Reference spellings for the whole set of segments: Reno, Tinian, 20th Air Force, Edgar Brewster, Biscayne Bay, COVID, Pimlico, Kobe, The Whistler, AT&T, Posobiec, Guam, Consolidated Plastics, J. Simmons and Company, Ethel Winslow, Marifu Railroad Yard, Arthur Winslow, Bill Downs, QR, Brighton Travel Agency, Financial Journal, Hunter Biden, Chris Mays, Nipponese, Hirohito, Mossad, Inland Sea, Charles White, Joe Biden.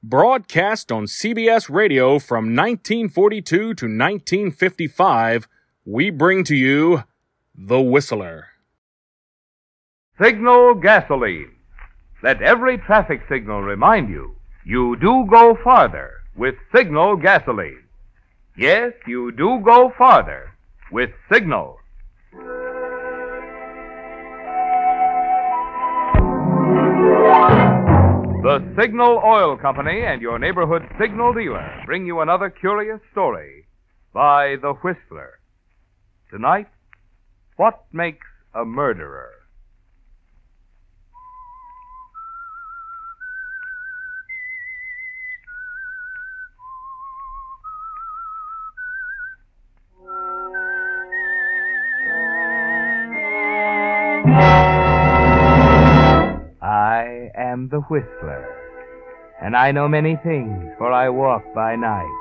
broadcast on CBS Radio from 1942 to 1955, we bring to you The Whistler. Signal Gasoline. Let every traffic signal remind you, you do go farther with Signal Gasoline. Yes, you do go farther with Signal. The Signal Oil Company and your neighborhood signal dealer bring you another curious story by The Whistler. Tonight, what makes a murderer? I am the Whistler, and I know many things, for I walk by night.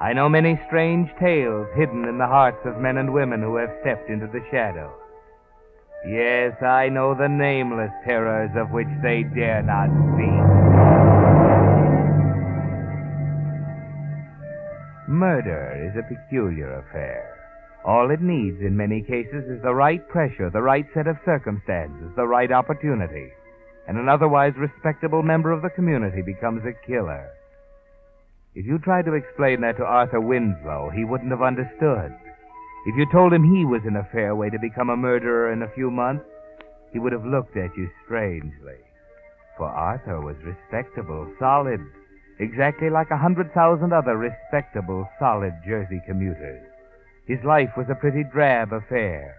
I know many strange tales hidden in the hearts of men and women who have stepped into the shadows. Yes, I know the nameless terrors of which they dare not speak. Murder is a peculiar affair. All it needs in many cases is the right pressure, the right set of circumstances, the right opportunity, and an otherwise respectable member of the community becomes a killer. If you tried to explain that to Arthur Winslow, he wouldn't have understood. If you told him he was in a fair way to become a murderer in a few months, he would have looked at you strangely. For Arthur was respectable, solid, exactly like 100,000 other respectable, solid Jersey commuters. His life was a pretty drab affair.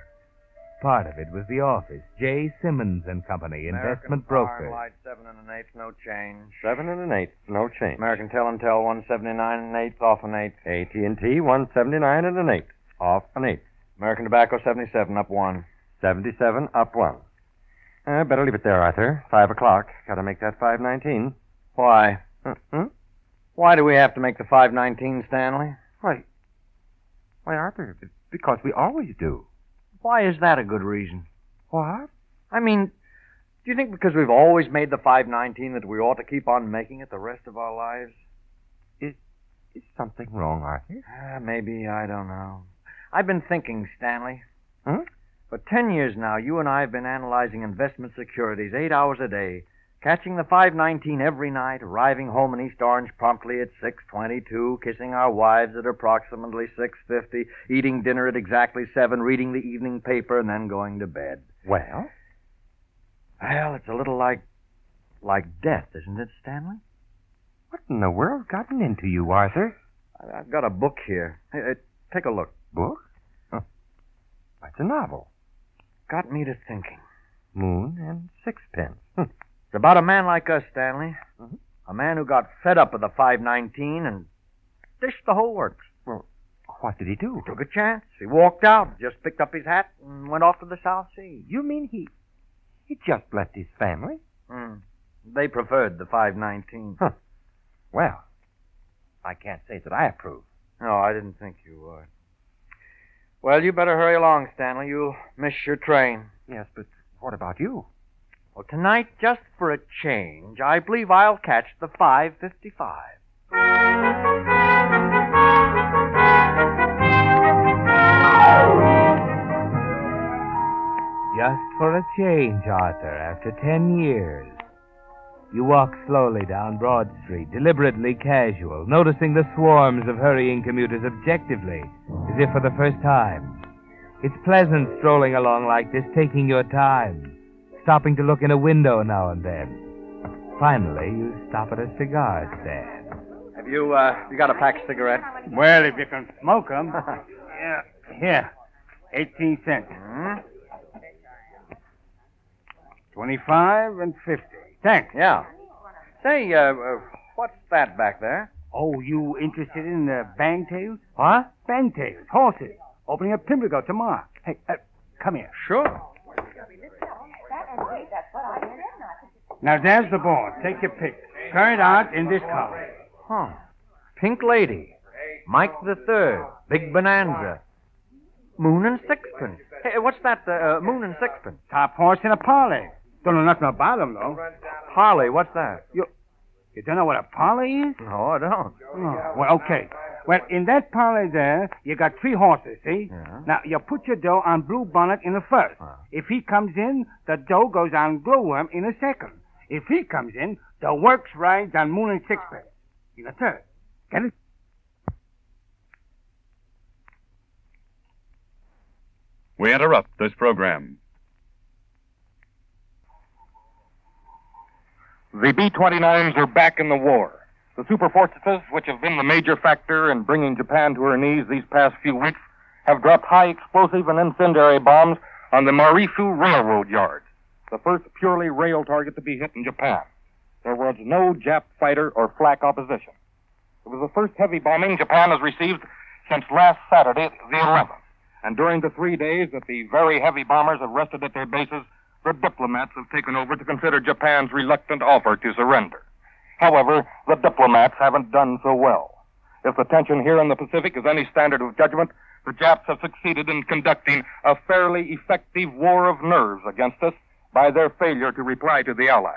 Part of it was the office, J. Simmons and Company, investment broker. American Farm, light 7 1/8, no change. 7 1/8, no change. American Tel 179 1/8, off an 8. AT&T 179 1/8, off an 8. American Tobacco 77 up 1. 77 up 1. Better leave it there, Arthur. 5 o'clock. Gotta make that 5:19. Why? Why do we have to make the 5:19, Stanley? Why, Arthur, because we always do. Why is that a good reason? What? I mean, do you think because we've always made the 5:19 that we ought to keep on making it the rest of our lives? Is something wrong, Arthur? Maybe, I don't know. I've been thinking, Stanley. Huh? For 10 years now, you and I have been analyzing investment securities 8 hours a day, catching the 5:19 every night, arriving home in East Orange promptly at 6:22, kissing our wives at approximately 6:50, eating dinner at exactly 7, reading the evening paper, and then going to bed. Well, it's a little like death, isn't it, Stanley? What in the world's gotten into you, Arthur? I've got a book here. Hey, take a look. Book? Huh. It's a novel. Got me to thinking. Moon and Sixpence. Hm. It's about a man like us, Stanley. Mm-hmm. A man who got fed up with the 5:19 and dished the whole works. Well, what did he do? He took a chance. He walked out, just picked up his hat, and went off to the South Sea. You mean he just left his family? They preferred the 5:19. Huh. Well, I can't say that I approve. No, I didn't think you would. Well, you better hurry along, Stanley. You'll miss your train. Yes, but what about you? Well, tonight, just for a change, I believe I'll catch the 5:55. Just for a change, Arthur, after 10 years. You walk slowly down Broad Street, deliberately casual, noticing the swarms of hurrying commuters objectively, as if for the first time. It's pleasant strolling along like this, taking your time, stopping to look in a window now and then. Finally, you stop at a cigar stand. Have you got a pack of cigarettes? Well, if you can smoke them. Yeah, here, 18 cents. 25 and 50. Thanks. Yeah. Say, What's that back there? Oh, you interested in bangtails? Huh? Bangtails, horses. Opening up Pimlico tomorrow. Hey, come here. Sure. Now, there's the board. Take your pick. Carried out in this column. Huh. Pink Lady. Mike the Third. Big Bonanza. Moon and Sixpence. Hey, what's that, Moon and Sixpence? Top horse in a parlay. Don't know nothing about them, though. Parlay, what's that? You don't know what a parlay is? No, I don't. Oh, well, okay. Well, in that parlay there, you got three horses, see? Yeah. Now, you put your dough on Blue Bonnet in the first. If he comes in, the dough goes on Glowworm in the second. If he comes in, the works rides on Moon and Sixpence in the third. Get it? We interrupt this program. The B-29s are back in the war. The superfortresses, which have been the major factor in bringing Japan to her knees these past few weeks, have dropped high explosive and incendiary bombs on the Marifu Railroad Yard, the first purely rail target to be hit in Japan. There was no Jap fighter or flak opposition. It was the first heavy bombing Japan has received since last Saturday, the 11th. And during the 3 days that the very heavy bombers have rested at their bases, the diplomats have taken over to consider Japan's reluctant offer to surrender. However, the diplomats haven't done so well. If the tension here in the Pacific is any standard of judgment, the Japs have succeeded in conducting a fairly effective war of nerves against us by their failure to reply to the Allies.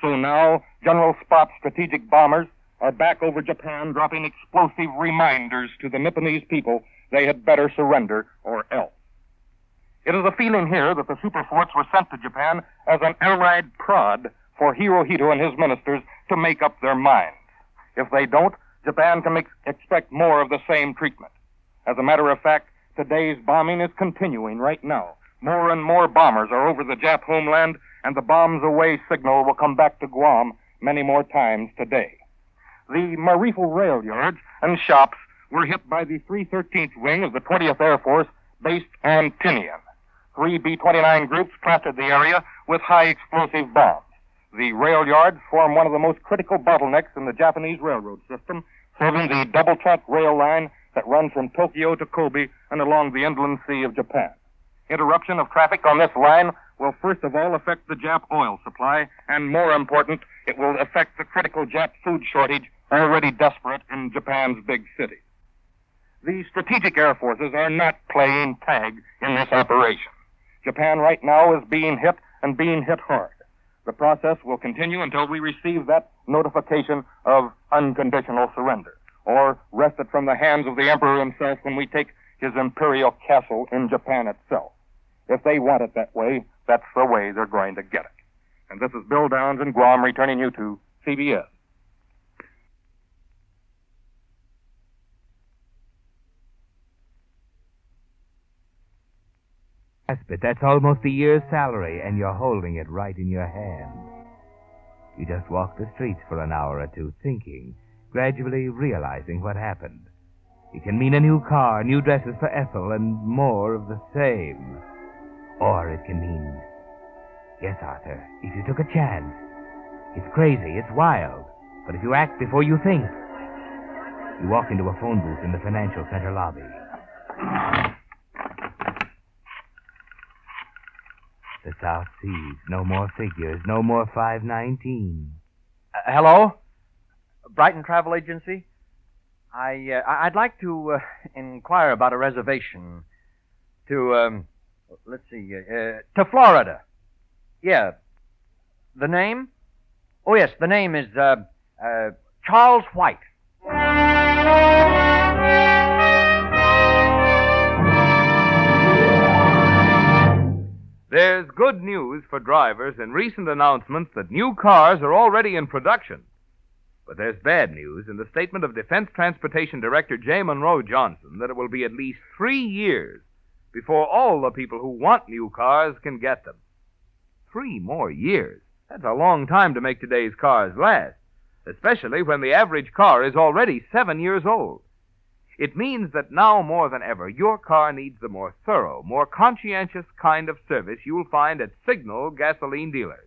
So now, General Spott's strategic bombers are back over Japan, dropping explosive reminders to the Nipponese people they had better surrender or else. It is a feeling here that the superforts were sent to Japan as an allied prod for Hirohito and his ministers to make up their minds. If they don't, Japan can expect more of the same treatment. As a matter of fact, today's bombing is continuing right now. More and more bombers are over the Jap homeland, and the bombs away signal will come back to Guam many more times today. The Marifu rail yards and shops were hit by the 313th Wing of the 20th Air Force based on Tinian. Three B-29 groups planted the area with high explosive bombs. The rail yards form one of the most critical bottlenecks in the Japanese railroad system, serving the double-track rail line that runs from Tokyo to Kobe and along the Inland Sea of Japan. Interruption of traffic on this line will first of all affect the Jap oil supply, and more important, it will affect the critical Jap food shortage already desperate in Japan's big cities. The strategic air forces are not playing tag in this operation. Japan right now is being hit and being hit hard. The process will continue until we receive that notification of unconditional surrender, or wrest it from the hands of the emperor himself when we take his imperial castle in Japan itself. If they want it that way, that's the way they're going to get it. And this is Bill Downs in Guam returning you to CBS. But that's almost a year's salary, and you're holding it right in your hand. You just walk the streets for an hour or two, thinking, gradually realizing what happened. It can mean a new car, new dresses for Ethel, and more of the same. Or it can mean, yes, Arthur, if you took a chance. It's crazy, it's wild, but if you act before you think. You walk into a phone booth in the financial center lobby. The South Seas. No more figures. No more 519. Hello? Brighton Travel Agency? I'd like to inquire about a reservation to, let's see, to Florida. Yeah. The name? Oh, yes, the name is Charles White. There's good news for drivers in recent announcements that new cars are already in production. But there's bad news in the statement of Defense Transportation Director J. Monroe Johnson that it will be at least 3 years before all the people who want new cars can get them. 3 more years. That's a long time to make today's cars last, especially when the average car is already 7 years old. It means that now more than ever, your car needs the more thorough, more conscientious kind of service you'll find at Signal Gasoline Dealers.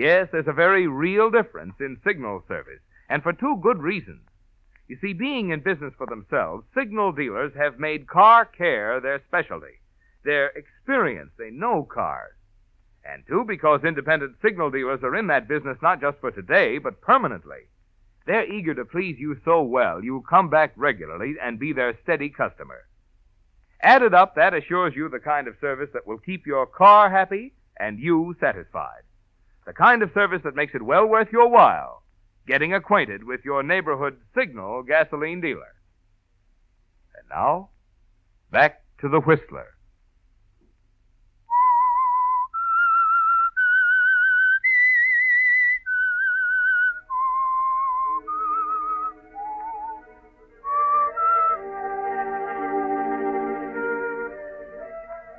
Yes, there's a very real difference in signal service, and for two good reasons. You see, being in business for themselves, signal dealers have made car care their specialty. They're experienced. They know cars. And two, because independent signal dealers are in that business not just for today, but permanently. They're eager to please you so well, you'll come back regularly and be their steady customer. Added up, that assures you the kind of service that will keep your car happy and you satisfied. The kind of service that makes it well worth your while. Getting acquainted with your neighborhood Signal gasoline dealer. And now, back to the Whistler.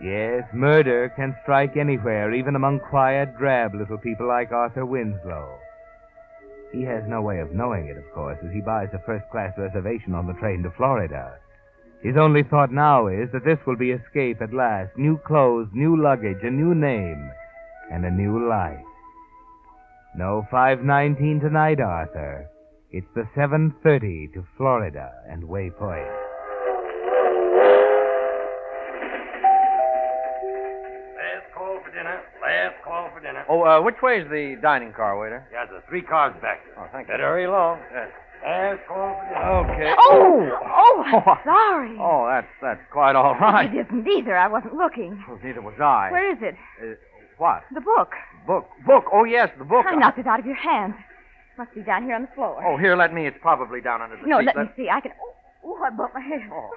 Yes, murder can strike anywhere, even among quiet, drab little people like Arthur Winslow. He has no way of knowing it, of course, as he buys a first-class reservation on the train to Florida. His only thought now is that this will be escape at last. New clothes, new luggage, a new name, and a new life. No 5:19 tonight, Arthur. It's the 7:30 to Florida and Waypoint. Oh, which way is the dining car, waiter? Yeah, the three cars back. Oh, thank you. Better hurry along. Last call for dinner. Okay. Oh, sorry. Oh, that's quite all right. It isn't either. I wasn't looking. Well, neither was I. Where is it? What? The book. Book. Oh, yes, the book. I knocked it out of your hand. Must be down here on the floor. Oh, here, let me. It's probably down under the seat. No, let me see. I can... Oh, I bumped my head. Oh,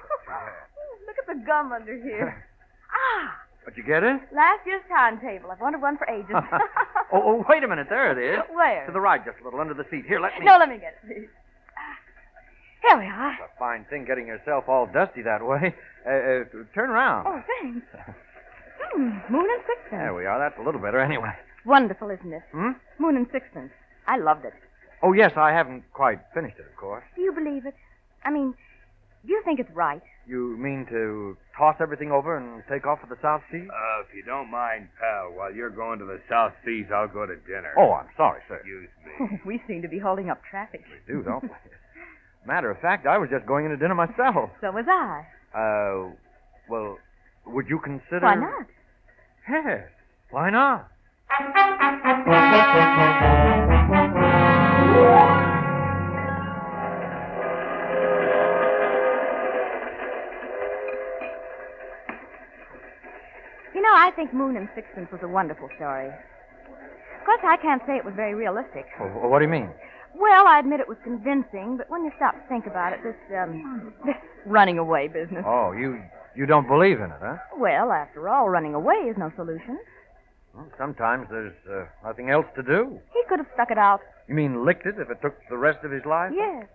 look at the gum under here. Ah! But you get it? Last year's timetable. I've wanted one for ages. oh, wait a minute. There it is. Where? To the right, just a little, under the seat. Here, let me... No, let me get it, please. Here we are. It's a fine thing getting yourself all dusty that way. Turn around. Oh, thanks. Moon and Sixpence. There we are. That's a little better anyway. Wonderful, isn't it? Moon and Sixpence. I loved it. Oh, yes, I haven't quite finished it, of course. Do you believe it? I mean... Do you think it's right? You mean to toss everything over and take off for the South Seas? If you don't mind, pal, while you're going to the South Seas, I'll go to dinner. Oh, I'm sorry, sir. Excuse me. We seem to be holding up traffic. We do, don't we? Matter of fact, I was just going in to dinner myself. So was I. Well, would you consider... Why not? Yes, why not? I think Moon and Sixpence was a wonderful story. Of course, I can't say it was very realistic. Well, what do you mean? Well, I admit it was convincing, but when you stop to think about it, this running away business... Oh, you don't believe in it, huh? Well, after all, running away is no solution. Well, sometimes there's nothing else to do. He could have stuck it out. You mean licked it if it took the rest of his life? Yes.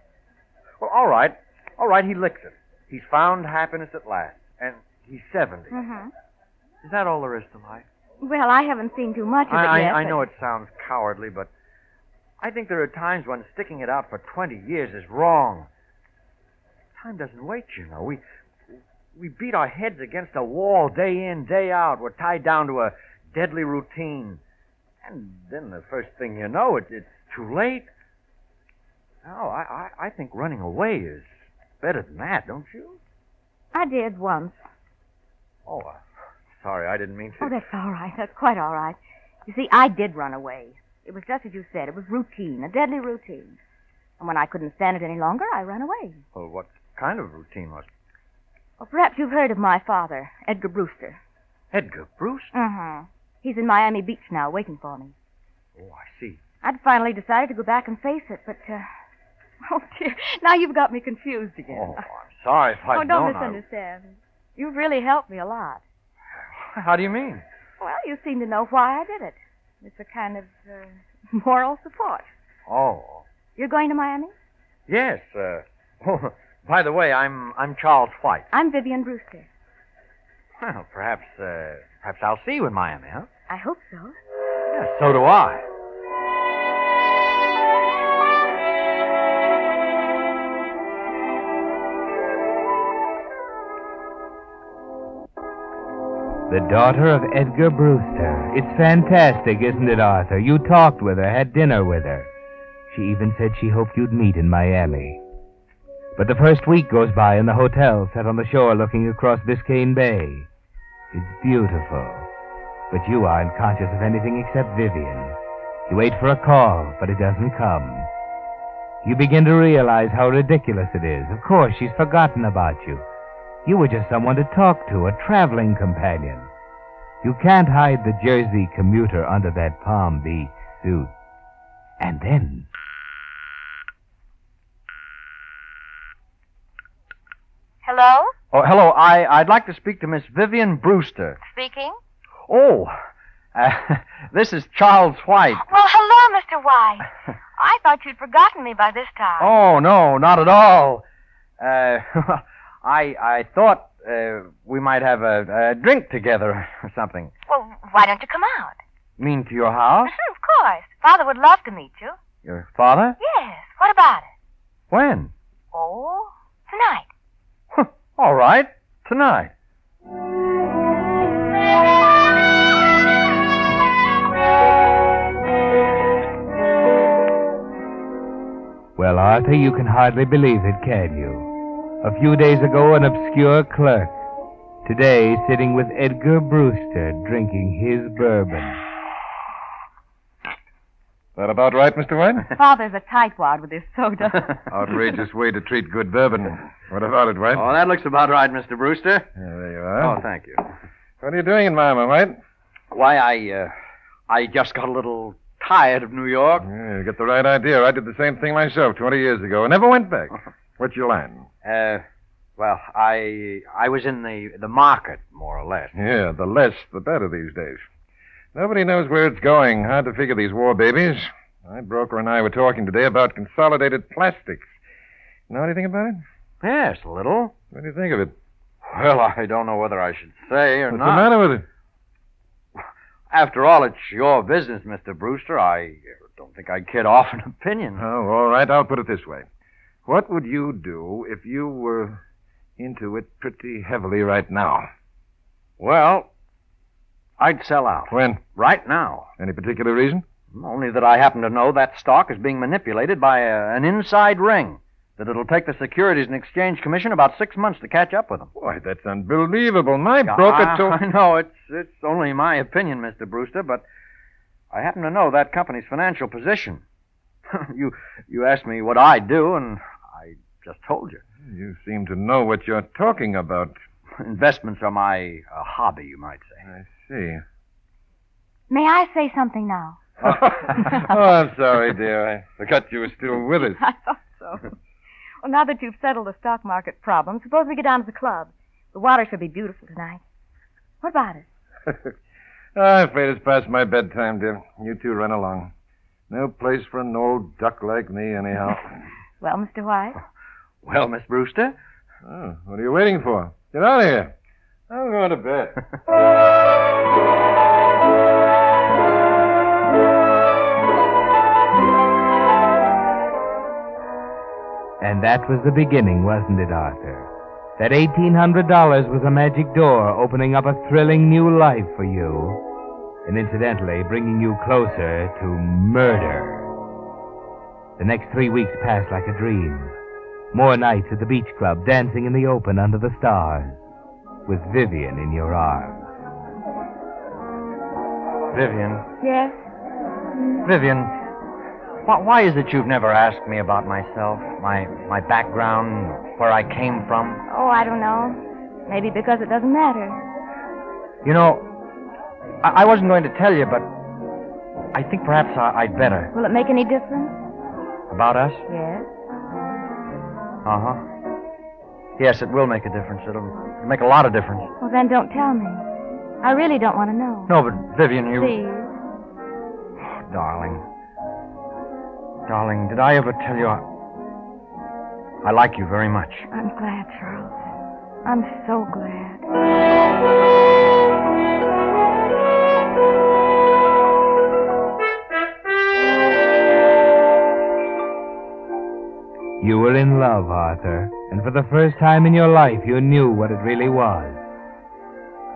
Well, all right. All right, he licked it. He's found happiness at last, and he's 70. Mm-hmm. Is that all there is to life? Well, I haven't seen too much of it yet. I know it sounds cowardly, but I think there are times when sticking it out for 20 years is wrong. Time doesn't wait, you know. We beat our heads against a wall day in, day out. We're tied down to a deadly routine. And then the first thing you know, it's too late. No, I think running away is better than that, don't you? I did once. Oh, sorry, I didn't mean to. Oh, that's all right. That's quite all right. You see, I did run away. It was just as you said. It was routine, a deadly routine. And when I couldn't stand it any longer, I ran away. Well, what kind of routine was it? Well, perhaps you've heard of my father, Edgar Brewster. Edgar Brewster? Uh-huh. He's in Miami Beach now, waiting for me. Oh, I see. I'd finally decided to go back and face it, but... Oh, dear. Now you've got me confused again. Oh, I'm sorry if I'd known. Oh, don't misunderstand. You've really helped me a lot. How do you mean? Well, you seem to know why I did it. It's a kind of moral support. Oh. You're going to Miami? Yes. By the way, I'm Charles White. I'm Vivian Brewster. Well, perhaps I'll see you in Miami, huh? I hope so. Yeah, so do I. The daughter of Edgar Brewster. It's fantastic, isn't it, Arthur? You talked with her, had dinner with her. She even said she hoped you'd meet in Miami. But the first week goes by in the hotel, set on the shore looking across Biscayne Bay. It's beautiful. But you aren't conscious of anything except Vivian. You wait for a call, but it doesn't come. You begin to realize how ridiculous it is. Of course, she's forgotten about you. You were just someone to talk to, a traveling companion. You can't hide the Jersey commuter under that Palm Beach suit. And then... Hello? Oh, hello. I'd like to speak to Miss Vivian Brewster. Speaking? Oh, this is Charles White. Well, hello, Mr. White. I thought you'd forgotten me by this time. Oh, no, not at all. I thought we might have a drink together or something. Well, why don't you come out? You mean to your house? Of course. Father would love to meet you. Your father? Yes. What about it? When? Oh, tonight. All right. Tonight. Well, Arthur, you can hardly believe it, can you? A few days ago, an obscure clerk. Today, sitting with Edgar Brewster, drinking his bourbon. Is that about right, Mr. White? Father's a tightwad with his soda. Outrageous way to treat good bourbon. What about it, White? Oh, that looks about right, Mr. Brewster. Yeah, there you are. Oh, thank you. What are you doing in Miami, White? Why, I just got a little... tired of New York. Yeah, you get the right idea. I did the same thing myself 20 years ago. I never went back. What's your line? Well, I was in the market, more or less. Yeah, the less, the better these days. Nobody knows where it's going. Hard to figure these war babies. My broker and I were talking today about Consolidated Plastics. Know anything about it? Yes, a little. What do you think of it? Well, I don't know whether I should say or not. What's the matter with it? After all, it's your business, Mr. Brewster. I don't think I kid off an opinion. Oh, all right. I'll put it this way. What would you do if you were into it pretty heavily right now? Well, I'd sell out. When? Right now. Any particular reason? Only that I happen to know that stock is being manipulated by an inside ring. That it'll take the Securities and Exchange Commission about 6 months to catch up with them. Boy, that's unbelievable. My broker told... I know, it's only my opinion, Mr. Brewster, but I happen to know that company's financial position. You asked me what I do, and I just told you. You seem to know what you're talking about. Investments are my hobby, you might say. I see. May I say something now? Oh, I'm sorry, dear. I forgot you were still with us. I thought so. Well, now that you've settled the stock market problem, suppose we get down to the club. The water should be beautiful tonight. What about it? I'm afraid it's past my bedtime, dear. You two run along. No place for an old duck like me, anyhow. Well, Mr. White? Well, Miss Brewster? Oh, what are you waiting for? Get out of here. I'm going to bed. And that was the beginning, wasn't it, Arthur? That $1,800 was a magic door opening up a thrilling new life for you. And incidentally, bringing you closer to murder. The next 3 weeks passed like a dream. More nights at the beach club, dancing in the open under the stars. With Vivian in your arms. Vivian? Yes? Vivian... Why is it you've never asked me about myself, my background, where I came from? Oh, I don't know. Maybe because it doesn't matter. You know, I wasn't going to tell you, but I think perhaps I'd better. Will it make any difference? About us? Yes. Uh-huh. Yes, it will make a difference. It'll make a lot of difference. Well, then don't tell me. I really don't want to know. No, but Vivian, you... Please. Oh, darling... Darling, did I ever tell you I like you very much? I'm glad, Charles. I'm so glad. You were in love, Arthur, and for the first time in your life, you knew what it really was.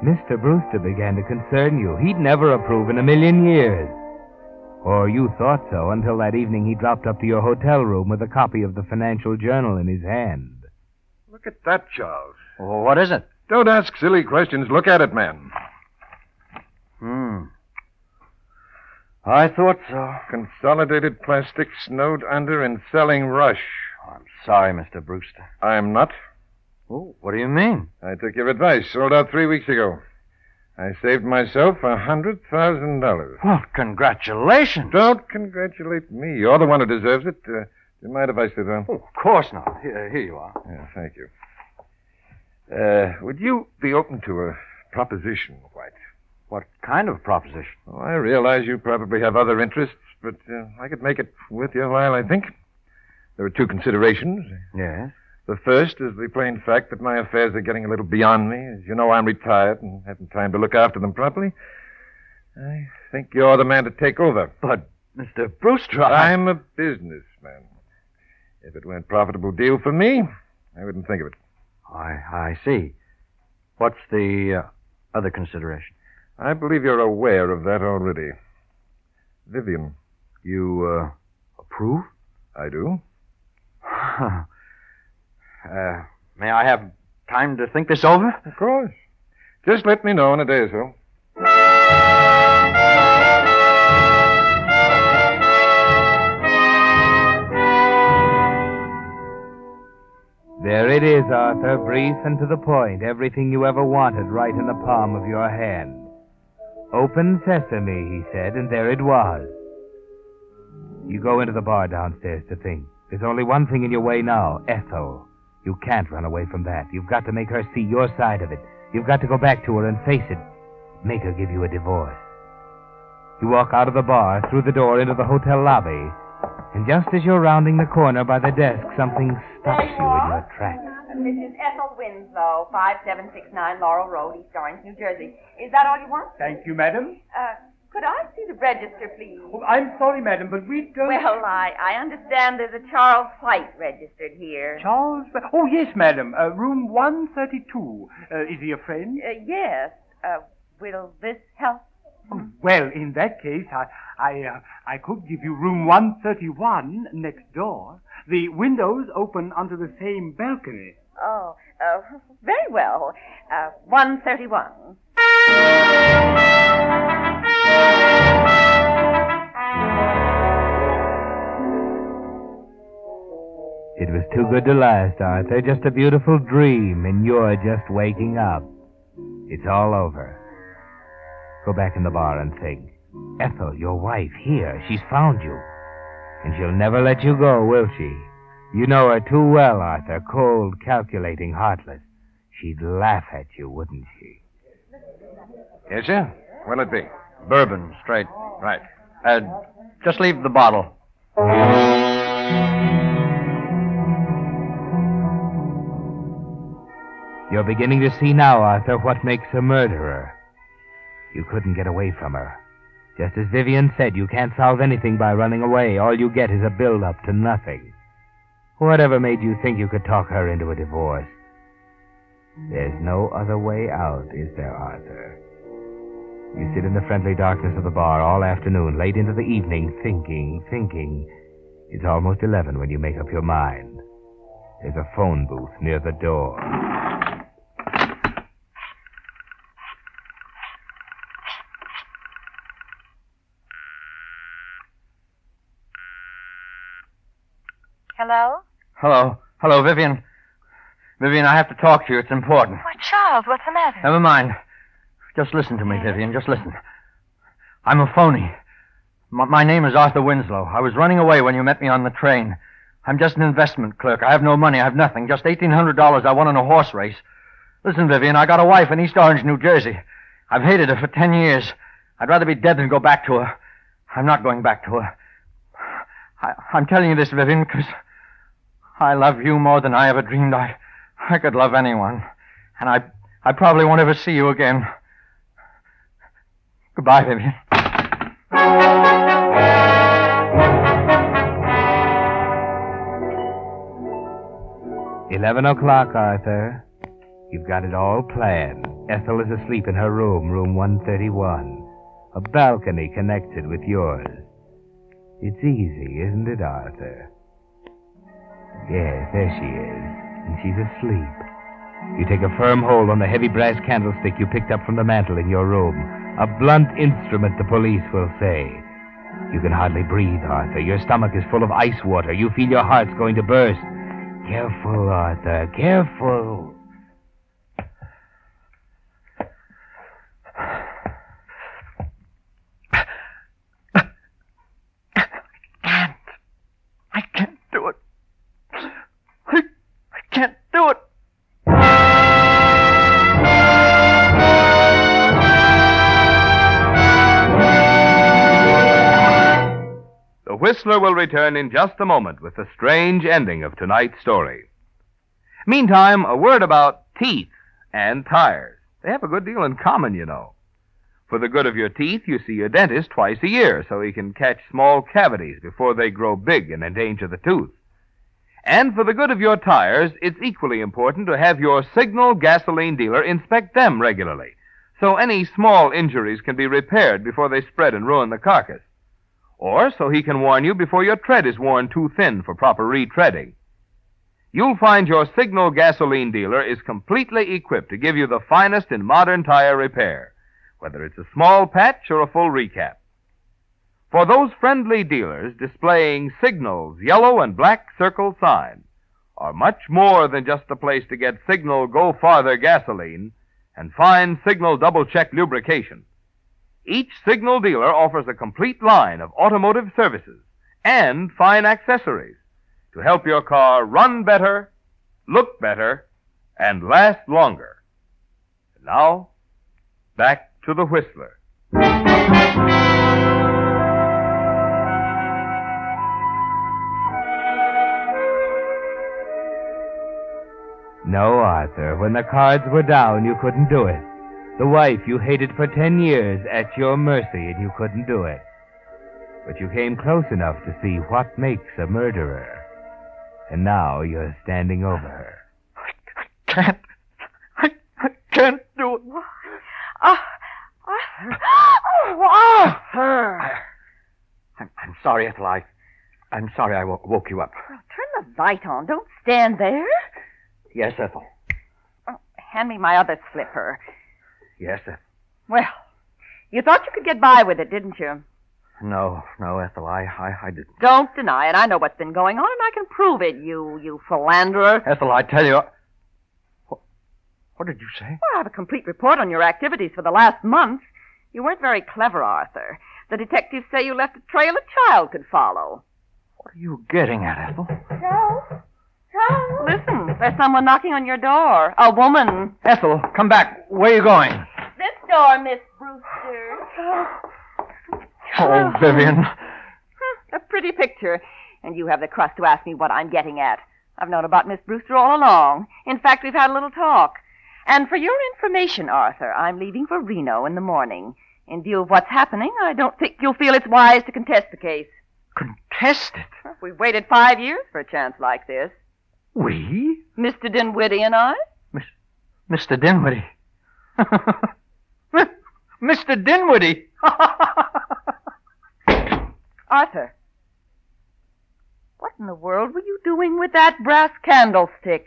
Mr. Brewster began to concern you. He'd never approve in a million years. Or you thought so until that evening he dropped up to your hotel room with a copy of the Financial Journal in his hand. Look at that, Charles. Oh, what is it? Don't ask silly questions. Look at it, man. I thought so. Consolidated Plastics, snowed under in selling rush. Oh, I'm sorry, Mr. Brewster. I'm not. Oh, what do you mean? I took your advice. Sold out 3 weeks ago. I saved myself $100,000. Well, congratulations. Don't congratulate me. You're the one who deserves it. Do you mind if I sit down? Oh, of course not. Here you are. Yeah, thank you. Would you be open to a proposition, White? What kind of proposition? Oh, I realize you probably have other interests, but I could make it worth your while, I think. There are two considerations. Yes? The first is the plain fact that my affairs are getting a little beyond me. As you know, I'm retired and haven't time to look after them properly. I think you're the man to take over. But, Mr. Brewster, I'm a businessman. If it weren't a profitable deal for me, I wouldn't think of it. I see. What's the other consideration? I believe you're aware of that already. Vivian. You approve? I do. May I have time to think this over? Of course. Just let me know in a day or so. There it is, Arthur. Brief and to the point. Everything you ever wanted right in the palm of your hand. Open sesame, he said, and there it was. You go into the bar downstairs to think. There's only one thing in your way now, Ethel. You can't run away from that. You've got to make her see your side of it. You've got to go back to her and face it. Make her give you a divorce. You walk out of the bar, through the door, into the hotel lobby. And just as you're rounding the corner by the desk, something stops you in your tracks. Mrs. Ethel Winslow, 5769 Laurel Road, East Orange, New Jersey. Is that all you want? Thank you, madam. Could I see the register, please? Oh, I'm sorry, madam, but we don't... Well, I understand there's a Charles White registered here. Charles... Oh, yes, madam. Room 132. Is he a friend? Yes. Will this help? Oh, well, in that case, I could give you room 131 next door. The windows open onto the same balcony. Oh, very well. 131. It was too good to last, Arthur. Just a beautiful dream, and you're just waking up. It's all over. Go back in the bar and think. Ethel, your wife, here. She's found you. And she'll never let you go, will she? You know her too well, Arthur. Cold, calculating, heartless. She'd laugh at you, wouldn't she? Yes, sir? What'll it be? Bourbon, straight. Right. Just leave the bottle. You're beginning to see now, Arthur, what makes a murderer. You couldn't get away from her. Just as Vivian said, you can't solve anything by running away. All you get is a build-up to nothing. Whatever made you think you could talk her into a divorce? There's no other way out, is there, Arthur? You sit in the friendly darkness of the bar all afternoon, late into the evening, thinking. It's almost 11 when you make up your mind. There's a phone booth near the door. Hello? Hello, Vivian. Vivian, I have to talk to you. It's important. Why, Charles, what's the matter? Never mind. Just listen to me, Vivian. Just listen. I'm a phony. My name is Arthur Winslow. I was running away when you met me on the train. I'm just an investment clerk. I have no money. I have nothing. Just $1,800 I won in a horse race. Listen, Vivian, I got a wife in East Orange, New Jersey. I've hated her for 10 years. I'd rather be dead than go back to her. I'm not going back to her. I'm telling you this, Vivian, because I love you more than I ever dreamed I could love anyone. And I probably won't ever see you again. Goodbye, Vivian. $11 o'clock, Arthur. You've got it all planned. Ethel is asleep in her room, room 131. A balcony connected with yours. It's easy, isn't it, Arthur? Yes, there she is. And she's asleep. You take a firm hold on the heavy brass candlestick you picked up from the mantel in your room. A blunt instrument, the police will say. You can hardly breathe, Arthur. Your stomach is full of ice water. You feel your heart's going to burst. Careful, Arthur. Careful. Whistler will return in just a moment with the strange ending of tonight's story. Meantime, a word about teeth and tires. They have a good deal in common, you know. For the good of your teeth, you see your dentist twice a year so he can catch small cavities before they grow big and endanger the tooth. And for the good of your tires, it's equally important to have your Signal gasoline dealer inspect them regularly so any small injuries can be repaired before they spread and ruin the carcass. Or so he can warn you before your tread is worn too thin for proper retreading. You'll find your Signal gasoline dealer is completely equipped to give you the finest in modern tire repair, whether it's a small patch or a full recap. For those friendly dealers displaying Signal's yellow and black circle sign are much more than just a place to get Signal Go Farther gasoline and fine Signal Double Check lubrication. Each Signal dealer offers a complete line of automotive services and fine accessories to help your car run better, look better, and last longer. And now, back to the Whistler. No, Arthur, when the cards were down, you couldn't do it. The wife you hated for 10 years at your mercy, and you couldn't do it. But you came close enough to see what makes a murderer. And now you're standing over her. I can't do it. Arthur. I'm sorry, Ethel. I'm sorry I woke you up. Well, turn the light on. Don't stand there. Yes, Ethel. Oh, hand me my other slipper. Yes, Ethel. Well, you thought you could get by with it, didn't you? No, Ethel, I didn't. Don't deny it. I know what's been going on, and I can prove it, you philanderer. Ethel, I tell you... What did you say? Well, I have a complete report on your activities for the last month. You weren't very clever, Arthur. The detectives say you left a trail a child could follow. What are you getting at, Ethel? Charles? Listen, there's someone knocking on your door. A woman. Ethel, come back. Where are you going? This door, Miss Brewster. Oh, Vivian. A pretty picture. And you have the crust to ask me what I'm getting at. I've known about Miss Brewster all along. In fact, we've had a little talk. And for your information, Arthur, I'm leaving for Reno in the morning. In view of what's happening, I don't think you'll feel it's wise to contest the case. Contest it? We've waited 5 years for a chance like this. We? Mr. Dinwiddie and I. Mr. Dinwiddie. Mr. Dinwiddie. Arthur, what in the world were you doing with that brass candlestick?